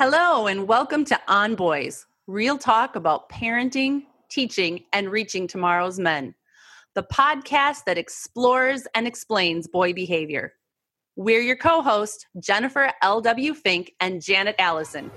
Hello, and welcome to On Boys, real talk about parenting, teaching, and reaching tomorrow's men, the podcast that explores and explains boy behavior. We're your co-hosts, Jennifer L.W. Fink and Janet Allison.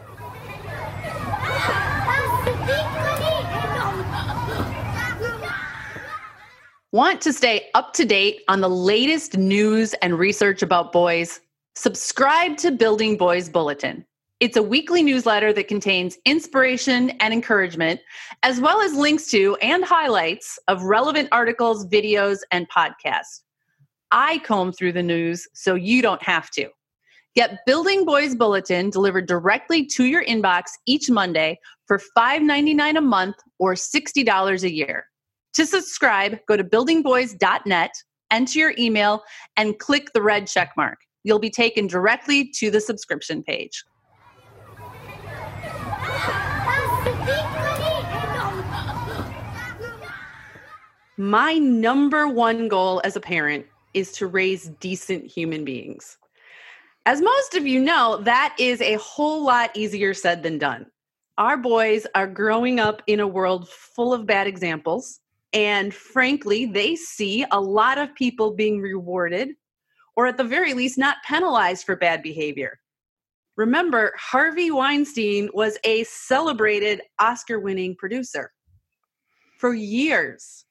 Want to stay up to date on the latest news and research about boys? Subscribe to Building Boys Bulletin. It's a weekly newsletter that contains inspiration and encouragement, as well as links to and highlights of relevant articles, videos, and podcasts. I comb through the news so you don't have to. Get Building Boys Bulletin delivered directly to your inbox each Monday for $5.99 a month or $60 a year. To subscribe, go to buildingboys.net, enter your email, and click the red check mark. You'll be taken directly to the subscription page. My number one goal as a parent is to raise decent human beings. As most of you know, that is a whole lot easier said than done. Our boys are growing up in a world full of bad examples, and frankly, they see a lot of people being rewarded, or at the very least, not penalized for bad behavior. Remember, Harvey Weinstein was a celebrated Oscar-winning producer for years.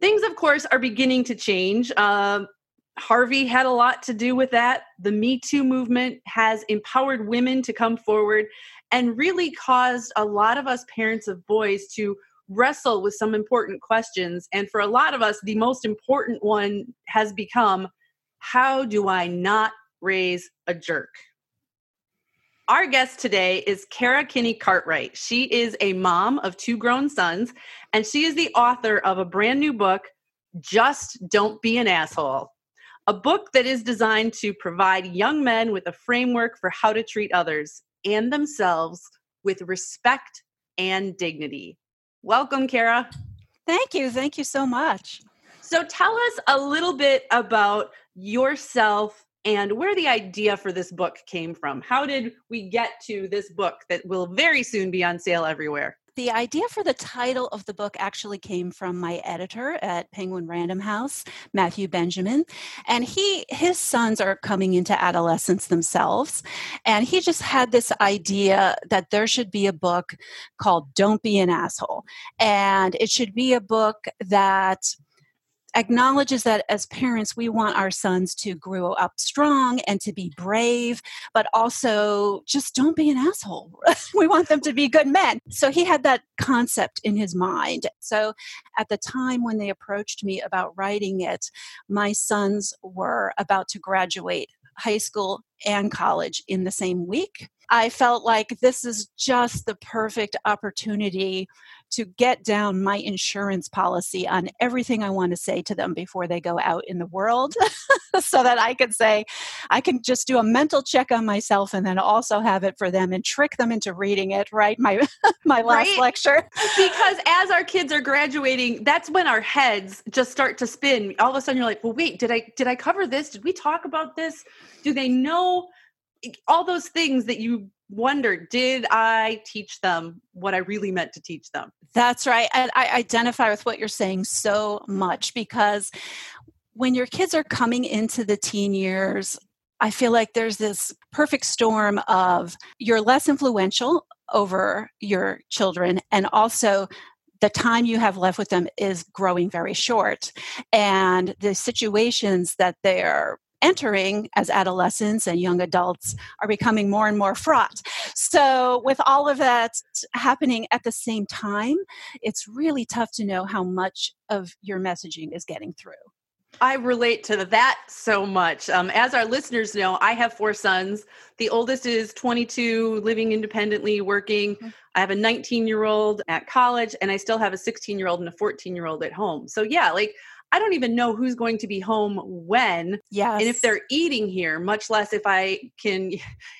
Things, of course, are beginning to change. Harvey had a lot to do with that. The Me Too movement has empowered women to come forward and really caused a lot of us parents of boys to wrestle with some important questions. And for a lot of us, the most important one has become, how do I not raise a jerk? Our guest today is Kara Kinney Cartwright. She is a mom of two grown sons, and she is the author of a brand new book, Just Don't Be an Asshole, a book that is designed to provide young men with a framework for how to treat others and themselves with respect and dignity. Welcome, Kara. Thank you. Thank you so much. So tell us a little bit about yourself and where the idea for this book came from. How did we get to this book that will very soon be on sale everywhere? The idea for the title of the book actually came from my editor at Penguin Random House, Matthew Benjamin, and his sons are coming into adolescence themselves, and he just had this idea that there should be a book called Don't Be an Asshole, and it should be a book that acknowledges that as parents, we want our sons to grow up strong and to be brave, but also just don't be an asshole. We want them to be good men. So he had that concept in his mind. So at the time when they approached me about writing it, my sons were about to graduate high school and college in the same week. I felt like this is just the perfect opportunity to get down my insurance policy on everything I want to say to them before they go out in the world so that I could say, I can just do a mental check on myself and then also have it for them and trick them into reading it, right? My last lecture. Because as our kids are graduating, that's when our heads just start to spin. All of a sudden you're like, well, wait, did I cover this? Did we talk about this? Do they know? All those things that you wonder, did I teach them what I really meant to teach them? That's right. And I identify with what you're saying so much, because when your kids are coming into the teen years, I feel like there's this perfect storm of you're less influential over your children, and also the time you have left with them is growing very short. And the situations that they are entering as adolescents and young adults are becoming more and more fraught. So with all of that happening at the same time, it's really tough to know how much of your messaging is getting through. I relate to that so much. As our listeners know, I have 4 sons. The oldest is 22, living independently, working. I have a 19-year-old at college, and I still have a 16-year-old and a 14-year-old at home. So yeah, like I don't even know who's going to be home when. Yes. And if they're eating here, much less if I can.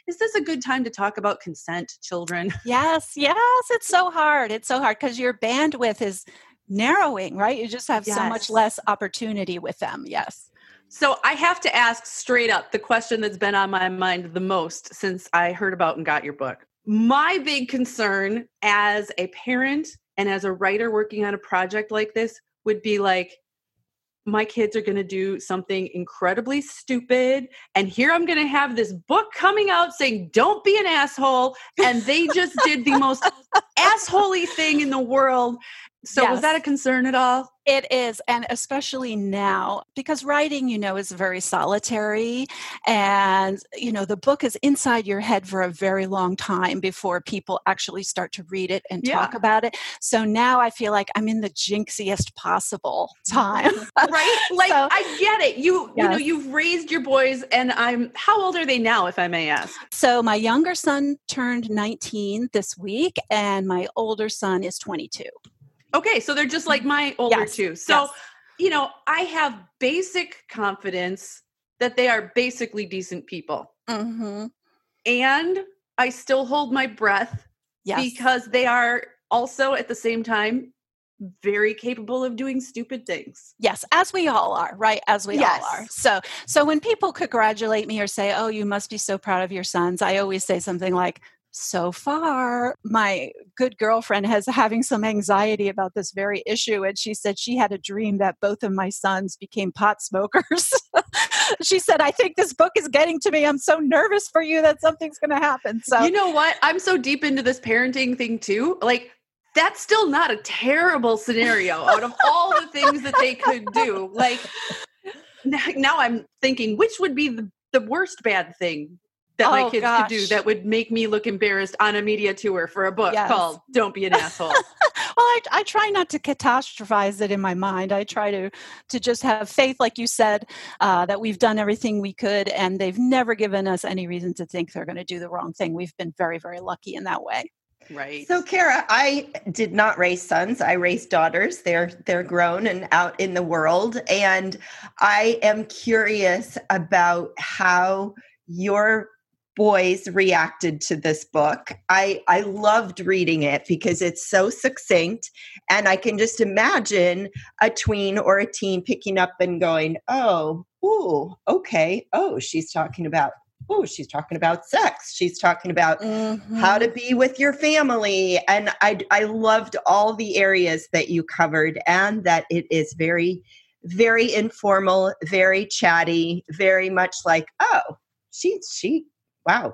Is this a good time to talk about consent, children? Yes. Yes. It's so hard. It's so hard because your bandwidth is narrowing, right? You just have so much less opportunity with them. Yes. So I have to ask straight up the question that's been on my mind the most since I heard about and got your book. My big concern as a parent and as a writer working on a project like this would be like, my kids are going to do something incredibly stupid. And here I'm going to have this book coming out saying, don't be an asshole. And they just did the most assholey thing in the world. So was that a concern at all? It is. And especially now, because writing, you know, is very solitary and, you know, the book is inside your head for a very long time before people actually start to read it and talk about it. So now I feel like I'm in the jinxiest possible time. Right? Like, so, I get it. You know, you've raised your boys and how old are they now, if I may ask? So my younger son turned 19 this week and my older son is 22. Okay, so they're just like my older two. So, you know, I have basic confidence that they are basically decent people. Mm-hmm. And I still hold my breath because they are also at the same time very capable of doing stupid things. Yes, as we all are, right? As we all are. So when people congratulate me or say, oh, you must be so proud of your sons, I always say something like, so far, my good girlfriend has having some anxiety about this very issue. And she said she had a dream that both of my sons became pot smokers. She said, I think this book is getting to me. I'm so nervous for you that something's going to happen. So you know what? I'm so deep into this parenting thing too. Like, that's still not a terrible scenario out of all the things that they could do. Like, now I'm thinking, which would be the worst bad thing that my kids could do that would make me look embarrassed on a media tour for a book called Don't Be an Asshole? Well, I try not to catastrophize it in my mind. I try to just have faith, like you said, that we've done everything we could and they've never given us any reason to think they're going to do the wrong thing. We've been very, very lucky in that way. Right. So Kara, I did not raise sons. I raised daughters. They're grown and out in the world. And I am curious about how your boys reacted to this book. I loved reading it because it's so succinct and I can just imagine a tween or a teen picking up and going, she's talking about sex. She's talking about how to be with your family. And I loved all the areas that you covered and that it is very, very informal, very chatty, very much like,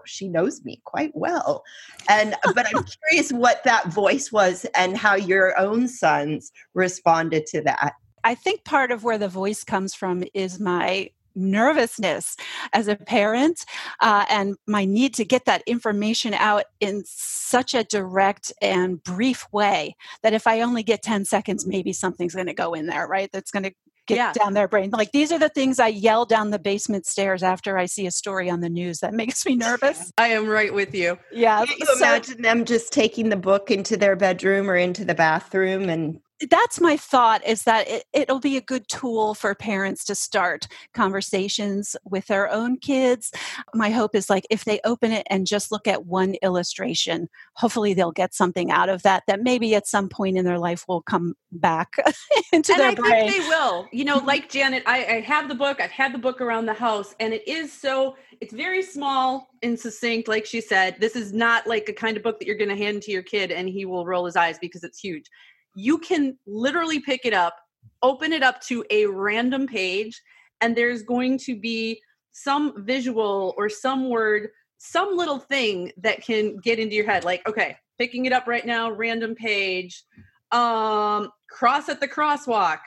she knows me quite well. But I'm curious what that voice was and how your own sons responded to that. I think part of where the voice comes from is my nervousness as a parent and my need to get that information out in such a direct and brief way that if I only get 10 seconds, maybe something's going to go in there, right? That's going to get down their brain. Like, these are the things I yell down the basement stairs after I see a story on the news that makes me nervous. I am right with you. Yeah. Can you imagine them just taking the book into their bedroom or into the bathroom? And that's my thought, is that it'll be a good tool for parents to start conversations with their own kids. My hope is, like, if they open it and just look at one illustration, hopefully they'll get something out of that maybe at some point in their life will come back into their brain. And I think they will. You know, like Janet, I have the book. I've had the book around the house, and it's very small and succinct. Like she said, this is not like a kind of book that you're going to hand to your kid and he will roll his eyes because it's huge. You can literally pick it up, open it up to a random page, and there's going to be some visual or some word, some little thing that can get into your head. Like, okay, picking it up right now, random page, cross at the crosswalk.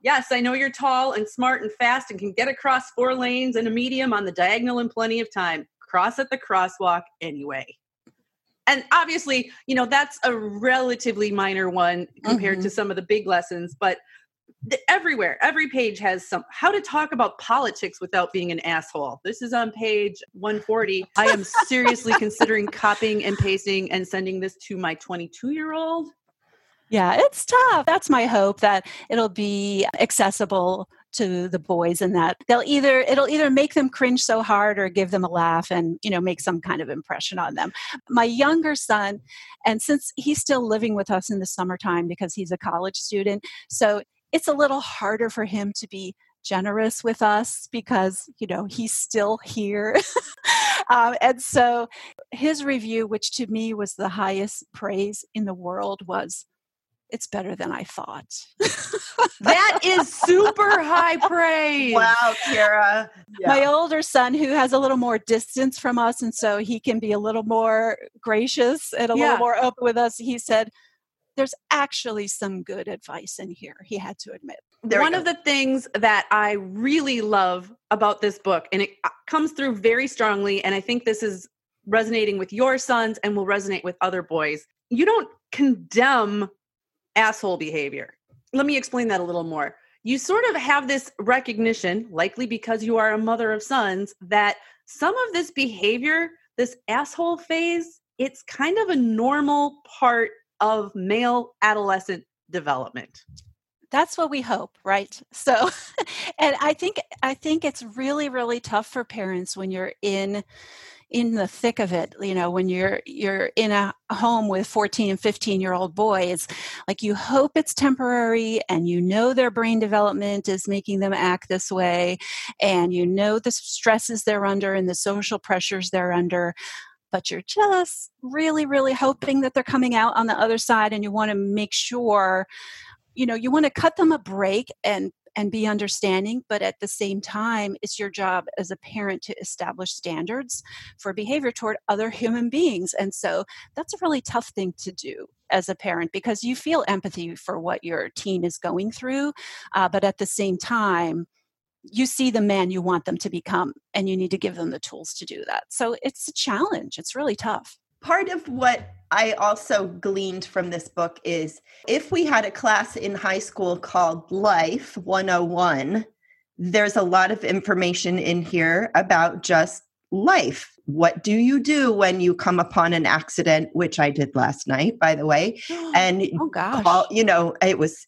Yes, I know you're tall and smart and fast and can get across 4 lanes and a medium on the diagonal in plenty of time. Cross at the crosswalk anyway. And obviously, you know, that's a relatively minor one compared to some of the big lessons, but everywhere. Every page has some, how to talk about politics without being an asshole. This is on page 140. I am seriously considering copying and pasting and sending this to my 22-year-old. Yeah, it's tough. That's my hope, that it'll be accessible to the boys and that it'll either make them cringe so hard or give them a laugh and, you know, make some kind of impression on them. My younger son, and since he's still living with us in the summertime because he's a college student, so it's a little harder for him to be generous with us because, you know, he's still here. And so his review, which to me was the highest praise in the world, was, "It's better than I thought." That is super high praise. Wow, Kara. Yeah. My older son, who has a little more distance from us, and so he can be a little more gracious and a little more open with us, he said, "There's actually some good advice in here," he had to admit. One of the things that I really love about this book, and it comes through very strongly, and I think this is resonating with your sons and will resonate with other boys, you don't condemn asshole behavior. Let me explain that a little more. You sort of have this recognition, likely because you are a mother of sons, that some of this behavior, this asshole phase, it's kind of a normal part of male adolescent development. That's what we hope, right? So, and I think it's really, really tough for parents when you're in the thick of it, you know, when you're in a home with 14 and 15-year-old boys, like you hope it's temporary and you know their brain development is making them act this way and you know the stresses they're under and the social pressures they're under, but you're just really, really hoping that they're coming out on the other side and you want to make sure, you know, you want to cut them a break and be understanding, but at the same time, it's your job as a parent to establish standards for behavior toward other human beings. And so that's a really tough thing to do as a parent because you feel empathy for what your teen is going through, but at the same time, you see the man you want them to become and you need to give them the tools to do that. So it's a challenge. It's really tough. Part of what I also gleaned from this book is if we had a class in high school called Life 101, there's a lot of information in here about just life. What do you do when you come upon an accident, which I did last night, by the way, and Paul, you know,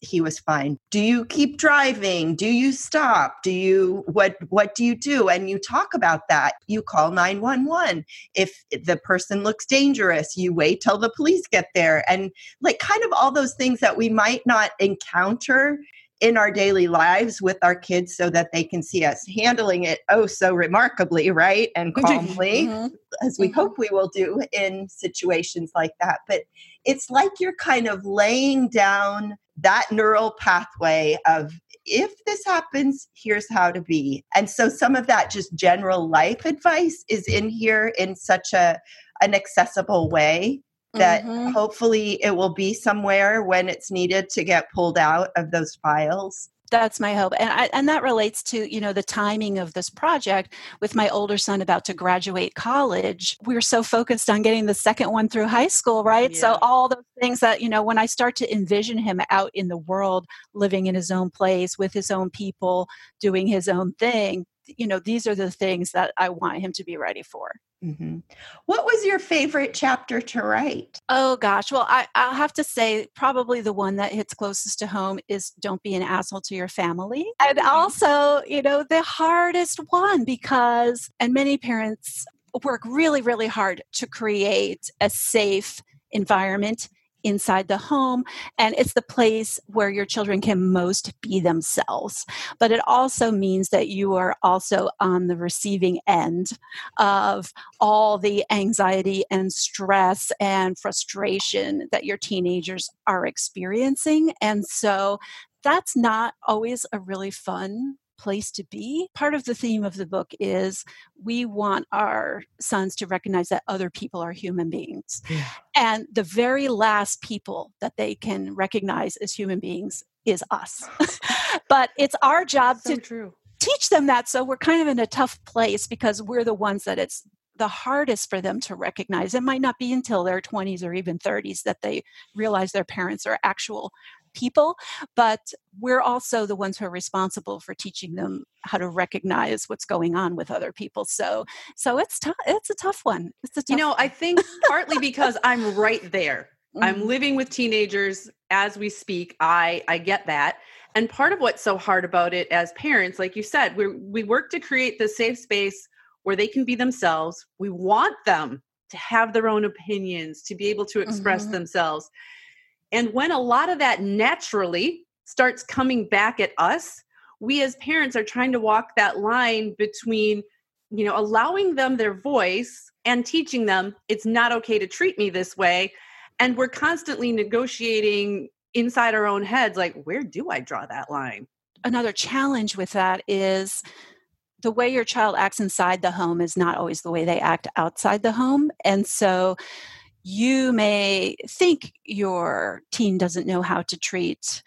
he was fine. Do you keep driving? Do you stop? Do you, what do you do? And you talk about that. You call 911. If the person looks dangerous, you wait till the police get there. And like kind of all those things that we might not encounter in our daily lives with our kids so that they can see us handling it so remarkably, right? And calmly, as we hope we will do in situations like that. But it's like you're kind of laying down that neural pathway of if this happens, here's how to be. And so some of that just general life advice is in here in such an accessible way that hopefully it will be somewhere when it's needed to get pulled out of those files. That's my hope. And that relates to, you know, the timing of this project with my older son about to graduate college. We were so focused on getting the second one through high school, right? Yeah. So all those things that, you know, when I start to envision him out in the world, living in his own place with his own people, doing his own thing, you know, these are the things that I want him to be ready for. Mm-hmm. What was your favorite chapter to write? Oh, gosh. Well, I'll have to say probably the one that hits closest to home is Don't Be an Asshole to Your Family. And also, you know, the hardest one because, and many parents work really, really hard to create a safe environment inside the home. And it's the place where your children can most be themselves. But it also means that you are also on the receiving end of all the anxiety and stress and frustration that your teenagers are experiencing. And so that's not always a really fun place to be. Part of the theme of the book is we want our sons to recognize that other people are human beings. Yeah. And the very last people that they can recognize as human beings is us. But it's our job to teach them that. So we're kind of in a tough place because we're the ones that it's the hardest for them to recognize. It might not be until their 20s or even 30s that they realize their parents are actual people, but we're also the ones who are responsible for teaching them how to recognize what's going on with other people. So it's tough. It's a tough one. I think partly because I'm right there. Mm-hmm. I'm living with teenagers as we speak. I get that. And part of what's so hard about it as parents, like you said, we work to create this safe space where they can be themselves. We want them to have their own opinions, to be able to express mm-hmm. themselves. And when a lot of that naturally starts coming back at us, we as parents are trying to walk that line between, allowing them their voice and teaching them it's not okay to treat me this way. And we're constantly negotiating inside our own heads, like, where do I draw that line? Another challenge with that is the way your child acts inside the home is not always the way they act outside the home. And so you may think your teen doesn't know how to treat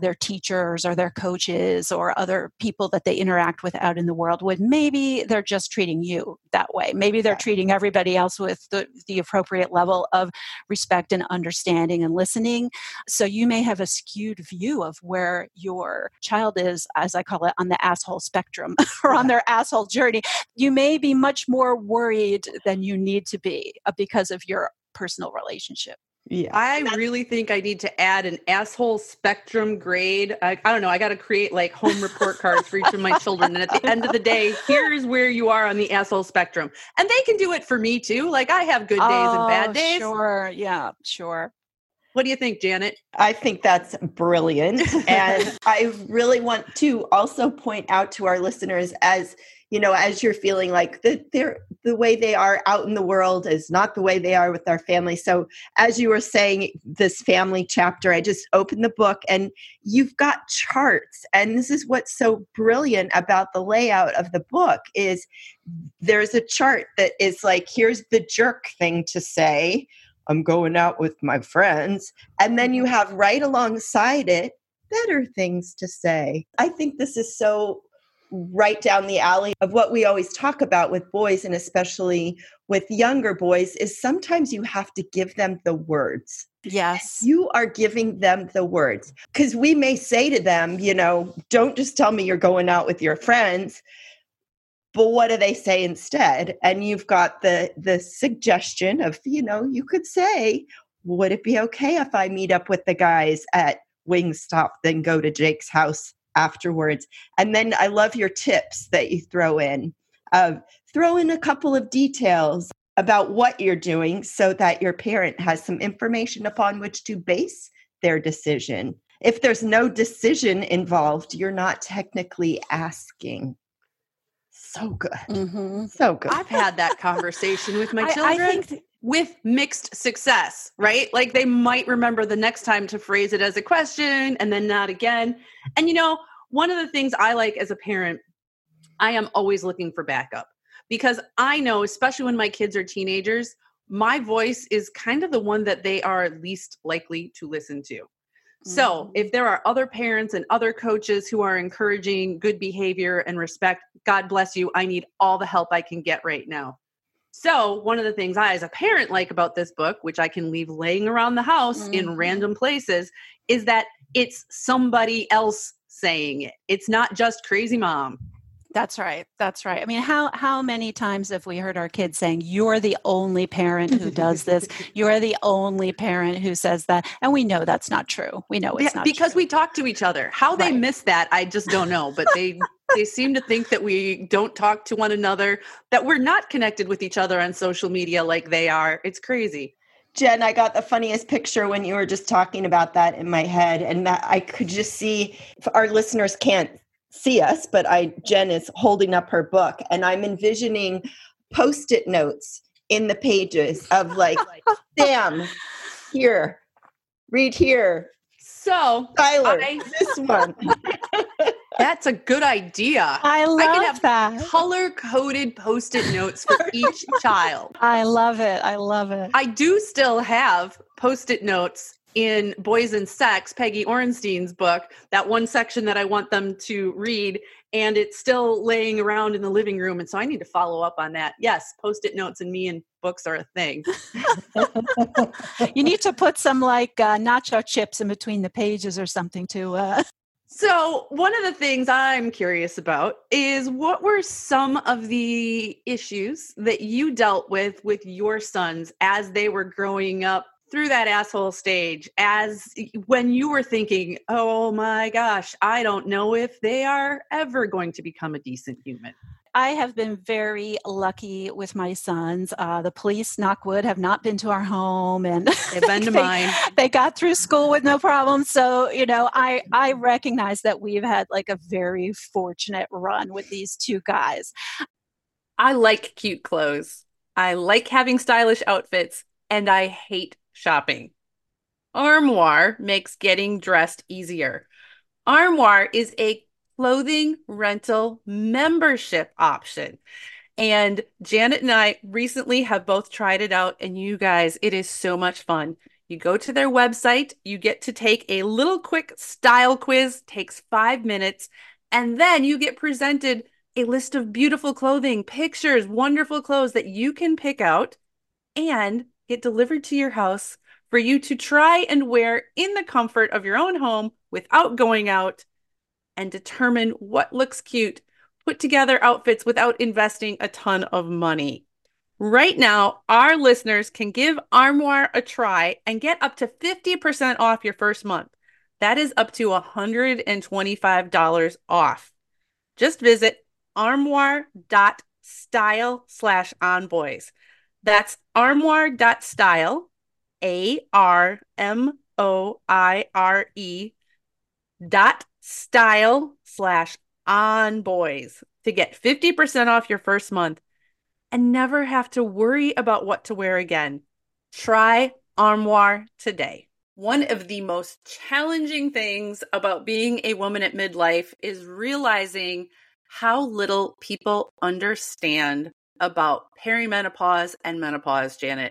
their teachers or their coaches or other people that they interact with out in the world, when maybe they're just treating you that way. Maybe they're treating everybody else with the appropriate level of respect and understanding and listening. So you may have a skewed view of where your child is, as I call it, on the asshole spectrum or on their asshole journey. You may be much more worried than you need to be because of your personal relationship. Yeah, I really think I need to add an asshole spectrum grade. I don't know. I got to create like home report cards for each of my children. And at the end of the day, here's where you are on the asshole spectrum. And they can do it for me too. Like I have good days and bad days. Sure. Yeah, sure. What do you think, Janet? I think that's brilliant. And I really want to also point out to our listeners, as you're feeling like the way they are out in the world is not the way they are with our family. So as you were saying, this family chapter, I just opened the book and you've got charts. And this is what's so brilliant about the layout of the book is there's a chart that is like, here's the jerk thing to say, I'm going out with my friends. And then you have right alongside it, better things to say. I think this is so right down the alley of what we always talk about with boys, and especially with younger boys, is sometimes you have to give them the words. Yes. You are giving them the words. Because we may say to them, don't just tell me you're going out with your friends. But what do they say instead? And you've got the suggestion of, you could say, would it be okay if I meet up with the guys at Wingstop, then go to Jake's house afterwards? And then I love your tips that you throw in. Throw in a couple of details about what you're doing so that your parent has some information upon which to base their decision. If there's no decision involved, you're not technically asking. So good. Mm-hmm. So good. I've had that conversation with my children with mixed success, right? Like they might remember the next time to phrase it as a question and then not again. And one of the things I like as a parent, I am always looking for backup because I know, especially when my kids are teenagers, my voice is kind of the one that they are least likely to listen to. Mm-hmm. So if there are other parents and other coaches who are encouraging good behavior and respect, God bless you. I need all the help I can get right now. So one of the things I, as a parent, like about this book, which I can leave laying around the house mm-hmm. in random places, is that it's somebody else saying it. It's not just crazy mom. That's right. That's right. I mean, how many times have we heard our kids saying, you're the only parent who does this. You're the only parent who says that. And we know that's not true. We know it's not true. Because we talk to each other. How they miss that, I just don't know. But they seem to think that we don't talk to one another, that we're not connected with each other on social media like they are. It's crazy. Jen, I got the funniest picture when you were just talking about that in my head. And that I could just see, our listeners can't see us, but Jen is holding up her book and I'm envisioning Post-it notes in the pages of like Sam, here, read here. So Tyler, this one. That's a good idea. I love that. I can have color-coded Post-it notes for each child. I love it. I love it. I do still have Post-it notes in Boys and Sex, Peggy Orenstein's book, that one section that I want them to read. and it's still laying around in the living room. And so I need to follow up on that. Yes, Post-it notes and me and books are a thing. You need to put some like nacho chips in between the pages or something to... So one of the things I'm curious about is what were some of the issues that you dealt with your sons as they were growing up through that asshole stage, as when you were thinking, oh my gosh, I don't know if they are ever going to become a decent human? I have been very lucky with my sons. The police, knock wood, have not been to our home, and they've been to mine. They got through school with no problem. So, you know, I recognize that we've had like a very fortunate run with these two guys. I like cute clothes. I like having stylish outfits, and I hate shopping. Armoire makes getting dressed easier. Armoire is a clothing rental membership option. And Janet and I recently have both tried it out, and you guys, it is so much fun. You go to their website, you get to take a little quick style quiz, takes 5 minutes, and then you get presented a list of beautiful clothing, pictures, wonderful clothes that you can pick out and get delivered to your house for you to try and wear in the comfort of your own home without going out, and determine what looks cute, put together outfits without investing a ton of money. Right now, our listeners can give Armoire a try and get up to 50% off your first month. That is up to $125 off. Just visit armoire.style/onboys. That's armoire.style, armoire.style/onboys to get 50% off your first month and never have to worry about what to wear again. Try Armoire today. One of the most challenging things about being a woman at midlife is realizing how little people understand about perimenopause and menopause, Janet.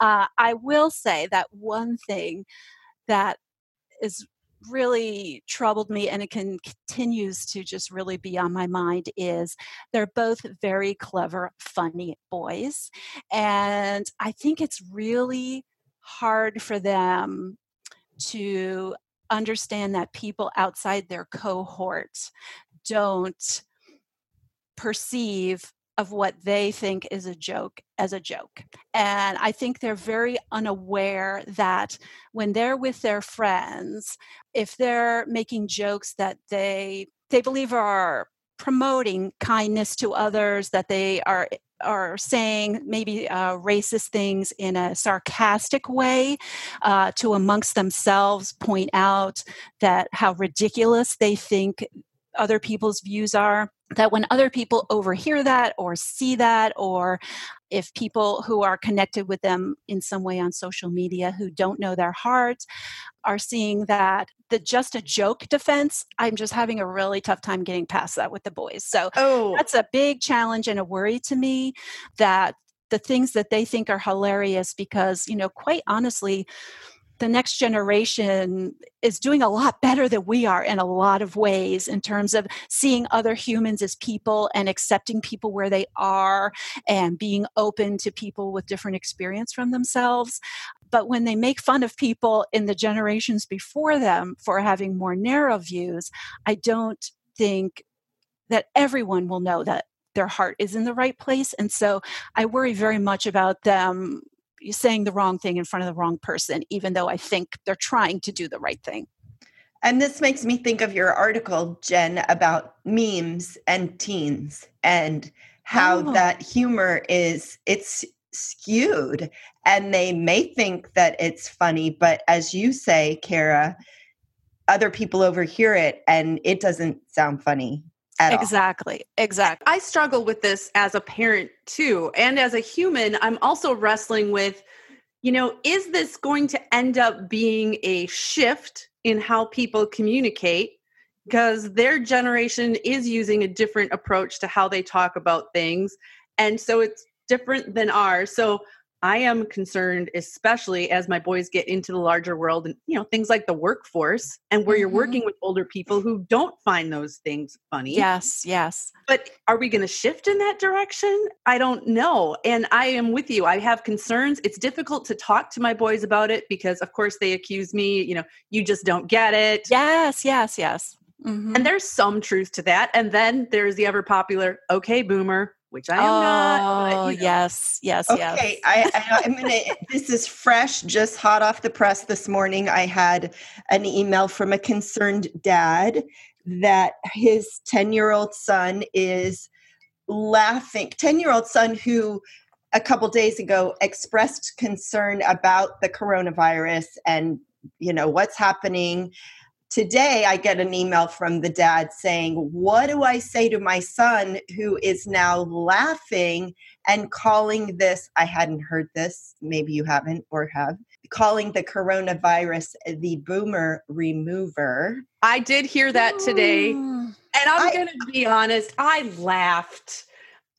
I will say that one thing that is really troubled me, and it continues to just really be on my mind, is they're both very clever, funny boys. And I think it's really hard for them to understand that people outside their cohort don't perceive of what they think is a joke as a joke. And I think they're very unaware that when they're with their friends, if they're making jokes that they believe are promoting kindness to others, that they are saying maybe racist things in a sarcastic way to amongst themselves point out that how ridiculous they think other people's views are, that when other people overhear that or see that, or if people who are connected with them in some way on social media who don't know their hearts are seeing that, the just a joke defense, I'm just having a really tough time getting past that with the boys. So that's a big challenge and a worry to me, that the things that they think are hilarious, because, you know, quite honestly, the next generation is doing a lot better than we are in a lot of ways in terms of seeing other humans as people and accepting people where they are and being open to people with different experience from themselves. But when they make fun of people in the generations before them for having more narrow views, I don't think that everyone will know that their heart is in the right place. And so I worry very much about them saying the wrong thing in front of the wrong person, even though I think they're trying to do the right thing. And this makes me think of your article, Jen, about memes and teens and how that humor is, it's skewed, and they may think that it's funny, but as you say, Kara, other people overhear it and it doesn't sound funny. Exactly. I struggle with this as a parent too. And as a human, I'm also wrestling with, you know, is this going to end up being a shift in how people communicate? Because their generation is using a different approach to how they talk about things. And so it's different than ours. So I am concerned, especially as my boys get into the larger world and, you know, things like the workforce and where you're working with older people who don't find those things funny. Yes. But are we going to shift in that direction? I don't know. And I am with you. I have concerns. It's difficult to talk to my boys about it because, of course, they accuse me, you know, you just don't get it. Yes. Mm-hmm. And there's some truth to that. And then there's the ever popular, okay, boomer, which I am not. But, you know. Yes. Okay, I'm going to, this is fresh, just hot off the press this morning. I had an email from a concerned dad that his 10-year-old son is laughing. 10-year-old son who a couple days ago expressed concern about the coronavirus and, you know, what's happening. Today, I get an email from the dad saying, what do I say to my son who is now laughing and calling this, I hadn't heard this, maybe you haven't or have, calling the coronavirus the boomer remover. I did hear that today. And I'm going to be honest, I laughed.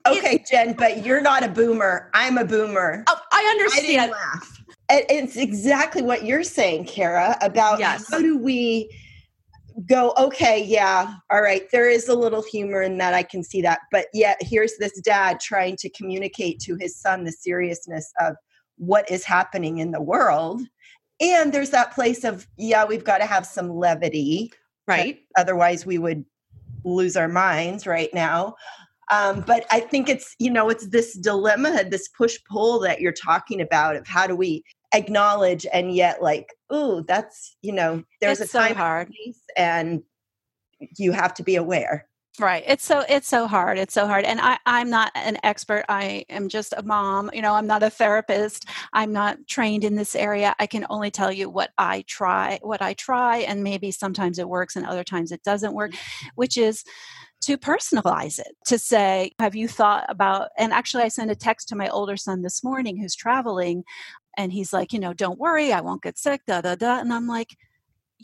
Okay, Jen, but you're not a boomer. I'm a boomer. Oh, I understand. I didn't laugh. It's exactly what you're saying, Kara, about how do we go, okay, yeah, all right, there is a little humor in that, I can see that. But yet here's this dad trying to communicate to his son the seriousness of what is happening in the world. And there's that place of, yeah, we've got to have some levity, right? Otherwise we would lose our minds right now. But I think it's, you know, it's this dilemma, this push-pull that you're talking about of how do we acknowledge and yet like, ooh, that's, you know, there's it's a time so hard. And you have to be aware. Right. It's so hard. And I'm not an expert. I am just a mom. You know, I'm not a therapist. I'm not trained in this area. I can only tell you what I try. And maybe sometimes it works and other times it doesn't work, which is to personalize it, to say, have you thought about, and actually I sent a text to my older son this morning who's traveling and he's like, you know, don't worry, I won't get sick, And I'm like,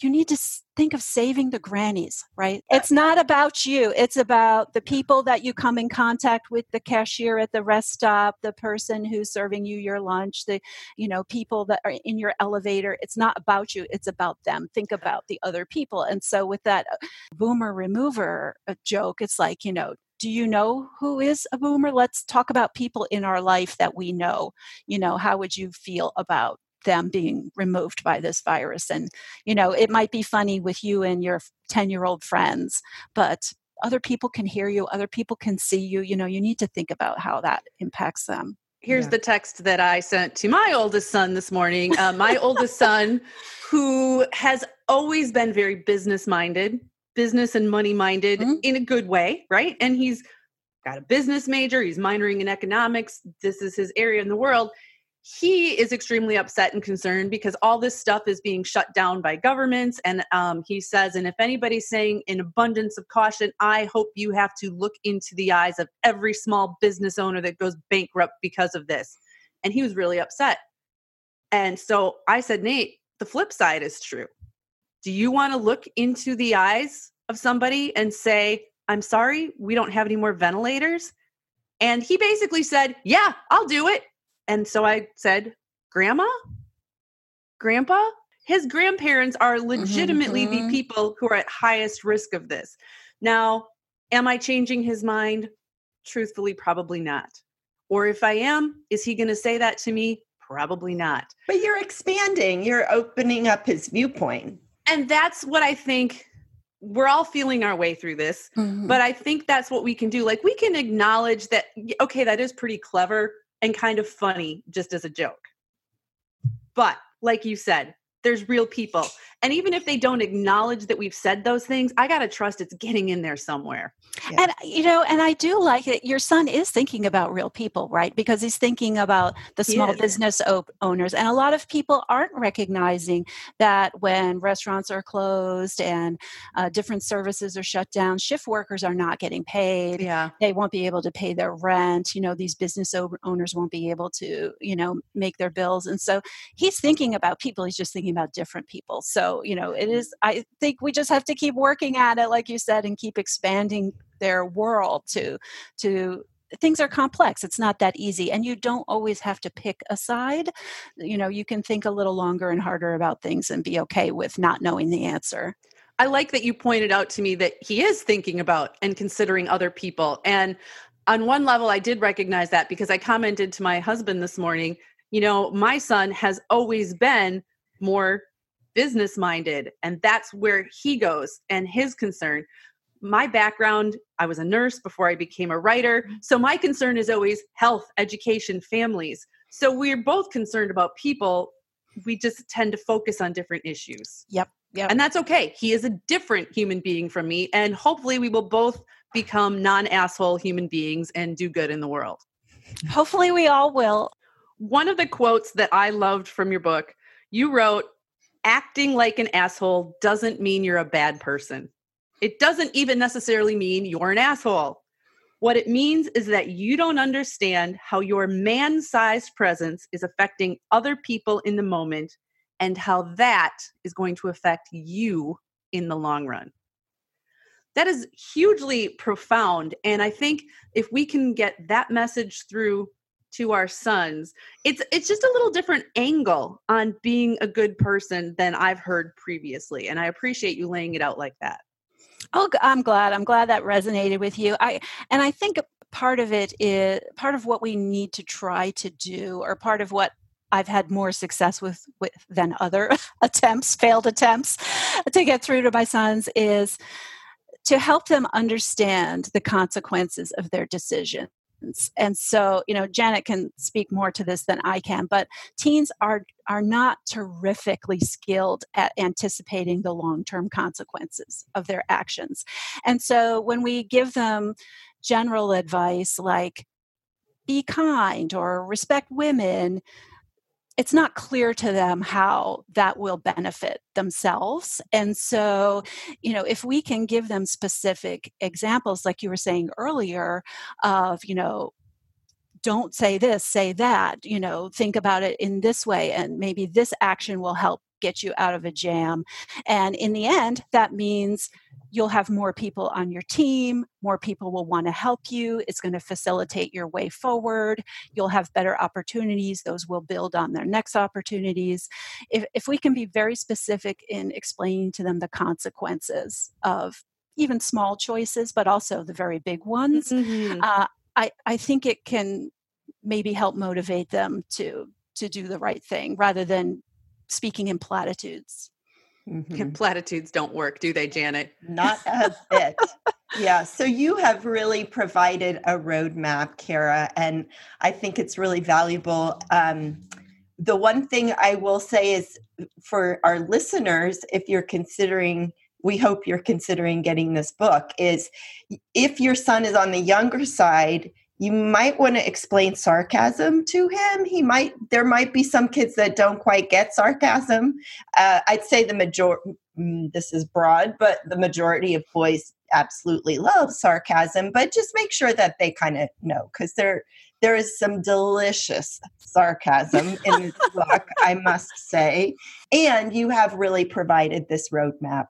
you need to think of saving the grannies, right? It's not about you. It's about the people that you come in contact with, the cashier at the rest stop, the person who's serving you your lunch, the, you know, people that are in your elevator. It's not about you. It's about them. Think about the other people. And so with that boomer remover joke, it's like, you know, do you know who is a boomer? Let's talk about people in our life that we know. You know, how would you feel about them being removed by this virus? And, you know, it might be funny with you and your 10-year-old friends, but other people can hear you, other people can see you, you know, you need to think about how that impacts them. Here's the text that I sent to my oldest son this morning. My oldest son, who has always been very business-minded, business and money-minded in a good way, right? And he's got a business major. He's minoring in economics. This is his area in the world. He is extremely upset and concerned because all this stuff is being shut down by governments. And he says, and if anybody's saying in abundance of caution, I hope you have to look into the eyes of every small business owner that goes bankrupt because of this. And he was really upset. And so I said, Nate, the flip side is true. Do you want to look into the eyes of somebody and say, I'm sorry, we don't have any more ventilators? And he basically said, yeah, I'll do it. And so I said, Grandma, Grandpa, his grandparents are legitimately the people who are at highest risk of this. Now, am I changing his mind? Truthfully, probably not. Or if I am, is he going to say that to me? Probably not. But you're expanding, you're opening up his viewpoint. And that's what I think. We're all feeling our way through this, but I think that's what we can do. Like, we can acknowledge that, okay, that is pretty clever and kind of funny just as a joke. But like you said, there's real people. And even if they don't acknowledge that we've said those things, I got to trust it's getting in there somewhere. Yeah. And, you know, and I do like it. Your son is thinking about real people, right? Because he's thinking about the small business owners. And a lot of people aren't recognizing that when restaurants are closed and different services are shut down, shift workers are not getting paid. Yeah. They won't be able to pay their rent. You know, these business owners won't be able to, you know, make their bills. And so he's thinking about people. He's just thinking about different people. So, you know, it is, I think we just have to keep working at it, like you said, and keep expanding their world to things are complex. It's not that easy. And you don't always have to pick a side. You know, you can think a little longer and harder about things and be okay with not knowing the answer. I like that you pointed out to me that he is thinking about and considering other people. And on one level, I did recognize that because I commented to my husband this morning, you know, my son has always been more business minded. And that's where he goes and his concern. My background, I was a nurse before I became a writer. So my concern is always health, education, families. So we're both concerned about people. We just tend to focus on different issues. Yep. And that's okay. He is a different human being from me. And hopefully we will both become non-asshole human beings and do good in the world. Hopefully we all will. One of the quotes that I loved from your book, you wrote, acting like an asshole doesn't mean you're a bad person. It doesn't even necessarily mean you're an asshole. What it means is that you don't understand how your man-sized presence is affecting other people in the moment and how that is going to affect you in the long run. That is hugely profound. And I think if we can get that message through to our sons, it's just a little different angle on being a good person than I've heard previously. And I appreciate you laying it out like that. Oh, I'm glad that resonated with you. I think part of what we need to try to do, or part of what I've had more success with than other failed attempts to get through to my sons, is to help them understand the consequences of their decision. And so, you know, Janet can speak more to this than I can, but teens are not terrifically skilled at anticipating the long-term consequences of their actions. And so when we give them general advice like be kind or respect women, it's not clear to them how that will benefit themselves. And so, you know, if we can give them specific examples, like you were saying earlier, of, you know, don't say this, say that, you know, think about it in this way, and maybe this action will help get you out of a jam. And in the end, that means you'll have more people on your team, more people will want to help you, it's going to facilitate your way forward, you'll have better opportunities, those will build on their next opportunities. If we can be very specific in explaining to them the consequences of even small choices, but also the very big ones, I think it can maybe help motivate them to do the right thing rather than speaking in platitudes. Platitudes don't work, do they, Janet? Not a bit. Yeah. So you have really provided a roadmap, Kara, and I think it's really valuable. The one thing I will say is for our listeners, if you're considering, we hope you're considering getting this book, is if your son is on the younger side, you might want to explain sarcasm to him. There might be some kids that don't quite get sarcasm. I'd say this is broad, but the majority of boys absolutely love sarcasm, but just make sure that they kind of know, because there is some delicious sarcasm in this book, I must say. And you have really provided this roadmap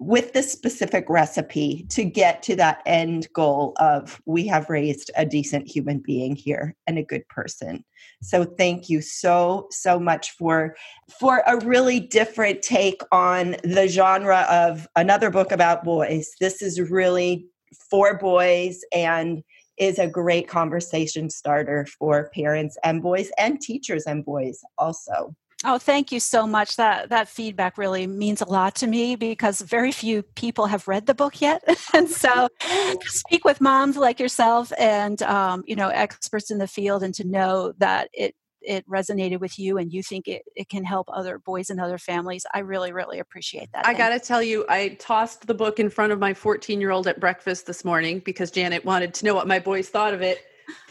with this specific recipe to get to that end goal of we have raised a decent human being here and a good person. So thank you so, so much for a really different take on the genre of another book about boys. This is really for boys and is a great conversation starter for parents and boys and teachers and boys also. Oh, thank you so much. That feedback really means a lot to me because very few people have read the book yet. And so to speak with moms like yourself and, experts in the field, and to know that it resonated with you and you think it can help other boys and other families. I really, really appreciate that. I got to tell you, I tossed the book in front of my 14-year-old at breakfast this morning because Janet wanted to know what my boys thought of it.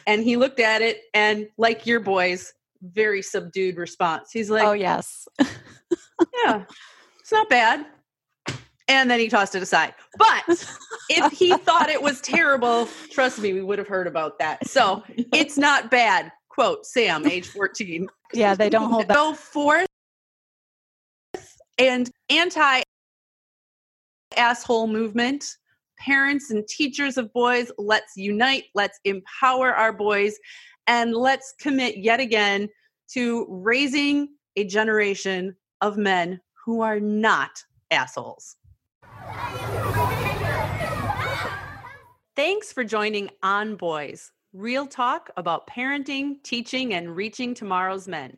And he looked at it and, like your boys, very subdued response. He's like, oh, yes. Yeah, it's not bad. And then he tossed it aside. But if he thought it was terrible, trust me, we would have heard about that. So it's not bad. Quote, Sam, age 14. Yeah, they don't hold back. Go forth and anti-asshole movement. Parents and teachers of boys, let's unite. Let's empower our boys. And let's commit yet again to raising a generation of men who are not assholes. Thanks for joining On Boys. Real talk about parenting, teaching, and reaching tomorrow's men.